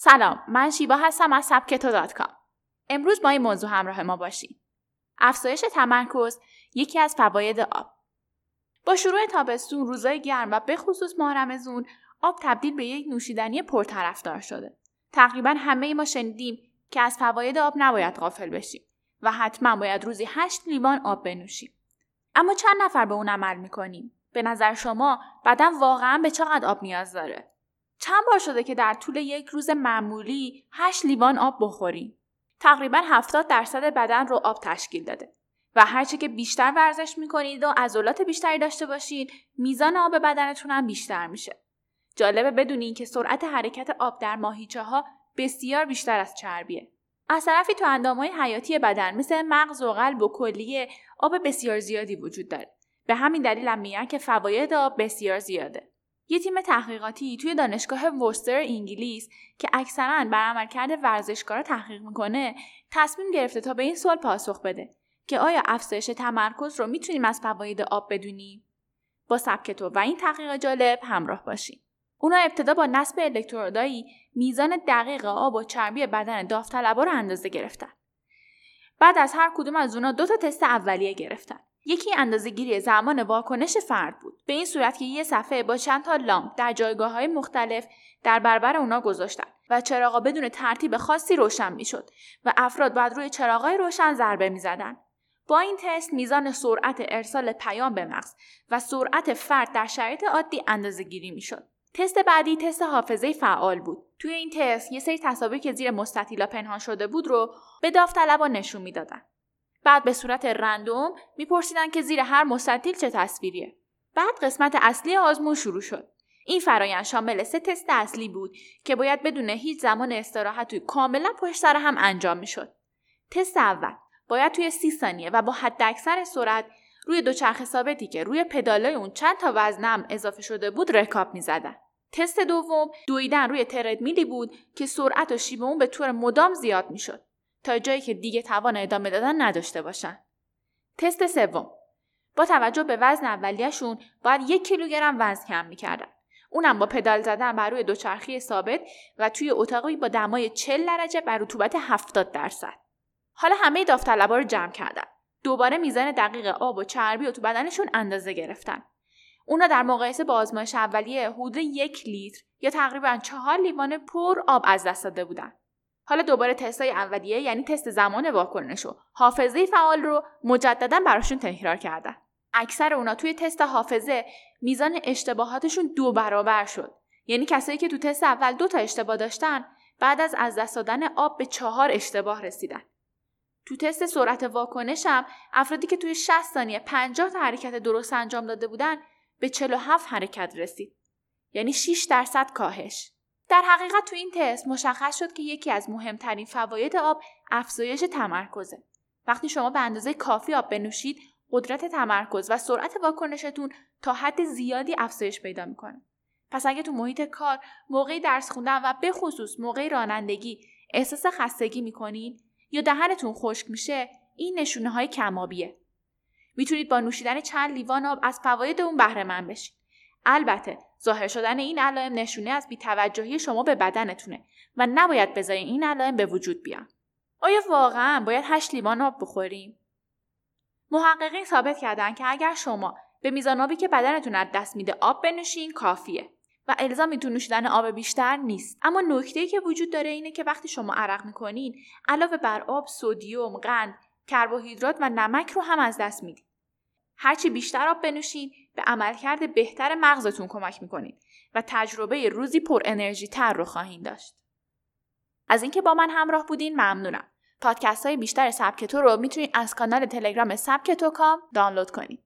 سلام، من شیبا هستم از سبکتو.com. امروز با این موضوع همراه ما باشید. افزایش تمرکز یکی از فواید آب. با شروع تابستون، روزای گرم و به خصوص ماه رمضان، آب تبدیل به یک نوشیدنی پرطرفدار شده. تقریبا همه ما شنیدیم که از فواید آب نباید غافل بشیم و حتما باید روزی 8 لیوان آب بنوشیم. اما چند نفر به اون عمل می‌کنیم؟ به نظر شما بدن واقعاً به چقدر آب نیاز داره؟ چند بار شده که در طول یک روز معمولی 8 لیوان آب بخوریم؟ تقریباً 70% بدن رو آب تشکیل داده و هرچه که بیشتر ورزش می‌کنید و عضلات بیشتری داشته باشید، میزان آب بدنتون هم بیشتر میشه. جالبه بدونین که سرعت حرکت آب در ماهیچه‌ها بسیار بیشتر از چربیه. از طرفی تو اندام‌های حیاتی بدن مثل مغز و قلب و کلیه آب بسیار زیادی وجود داره. به همین دلیل هم میگن که فواید آب بسیار زیاده. یه تیم تحقیقاتی توی دانشگاه وستر انگلیس که اکثراً بر عملکرد ورزشکارا تحقیق میکنه، تصمیم گرفته تا به این سوال پاسخ بده که آیا افزایش تمرکز رو میتونیم از فواید آب بدونیم؟ با سبکتو و این تحقیق جالب همراه باشیم. اونا ابتدا با نصب الکترودایی میزان دقیق آب و چربی بدن داوطلبا رو اندازه گرفتن. بعد از هر کدوم از اونا 2 تا تست اولیه گرفتن. یکی اندازه‌گیری زمان واکنش فرد بود. به این صورت که یه صفحه با چند تا لامپ در جایگاه‌های مختلف در برابر اونا گذاشتن و چراغا بدون ترتیب خاصی روشن می‌شد و افراد بعد روی چراغای روشن ضربه می‌زدن. با این تست میزان سرعت ارسال پیام به مغز و سرعت فرد در شرایط عادی اندازه‌گیری می‌شد. تست بعدی تست حافظه فعال بود. توی این تست یه سری تصاویری که زیر مستطیلا پنهان شده بود رو به داوطلبان نشون میدادن. بعد به صورت رندوم میپرسیدن که زیر هر مستطیل چه تصویریه. بعد قسمت اصلی آزمون شروع شد. این فرآیند شامل 3 تست اصلی بود که باید بدون هیچ زمان استراحت توی کاملا پشت سر هم انجام میشد. تست اول باید توی 30 ثانیه و با حداکثر سرعت روی دوچرخه ثابتی که روی پدالای اون چند تا وزنه اضافه شده بود رکاب می‌زدن. تست دوم دویدن روی تردمیلی بود که سرعت و شیب اون به طور مدام زیاد میشد تا جایی که دیگه توان ادامه دادن نداشته باشن. تست سوم با توجه به وزن اولیه‌شون باید 1 کیلوگرم وزن کم می‌کردن. اونم با پدال زدن بر روی دوچرخه ثابت و توی اتاقی با دمای 40 درجه و رطوبت 70%. حالا همه داوطلبا رو جمع کردن. دوباره میزان دقیق آب و چربی رو تو بدنشون اندازه گرفتن. اونا در مقایسه با آزمایش اولیه حدود 1 لیتر یا تقریباً 4 لیوان پر آب از دست داده بودن. حالا دوباره تستای اولیه، یعنی تست زمان واکنش و حافظه فعال رو مجدداً براشون تکرار کردن. اکثر اونا توی تست حافظه میزان اشتباهاتشون 2 برابر شد. یعنی کسایی که تو تست اول 2 تا اشتباه داشتن، بعد از دست دادن آب به 4 اشتباه رسیدن. تو تست سرعت واکنش هم افرادی که توی 60 ثانیه 50 تا حرکت درست انجام داده بودن به 47 حرکت رسید، یعنی 6% کاهش. در حقیقت تو این تست مشخص شد که یکی از مهمترین فواید آب افزایش تمرکزه. وقتی شما به اندازه کافی آب بنوشید، قدرت تمرکز و سرعت واکنشتون تا حد زیادی افزایش پیدا میکنه. پس اگه تو محیط کار، موقع درس خوندن و به خصوص موقع رانندگی احساس خستگی میکنین یا دهنتون خشک میشه، این نشونه های کم‌آبیه. میتونید با نوشیدن چند لیوان آب از فواید اون بهره مند بشید. البته ظاهر شدن این علائم نشونه از بی‌توجهی شما به بدنتونه و نباید بذارین این علائم به وجود بیان. آیا واقعاً باید 8 لیوان آب بخوریم؟ محققین ثابت کردن که اگر شما به میزان آبی که بدنتون از دست میده آب بنوشین کافیه و الزامی تو نوشیدن آب بیشتر نیست. اما نکته‌ای که وجود داره اینه که وقتی شما عرق می‌کنین، علاوه بر آب، سدیم، قند، کربوهیدرات و نمک رو هم از دست میدید. هرچی بیشتر آب بنوشین، به عملکرد بهتر مغزتون کمک می‌کنید و تجربه روزی پر انرژی تر رو خواهید داشت. از اینکه با من همراه بودین ممنونم. پادکست‌های بیشتر سبکتو رو می‌تونید از کانال تلگرام سبکتو.com دانلود کنید.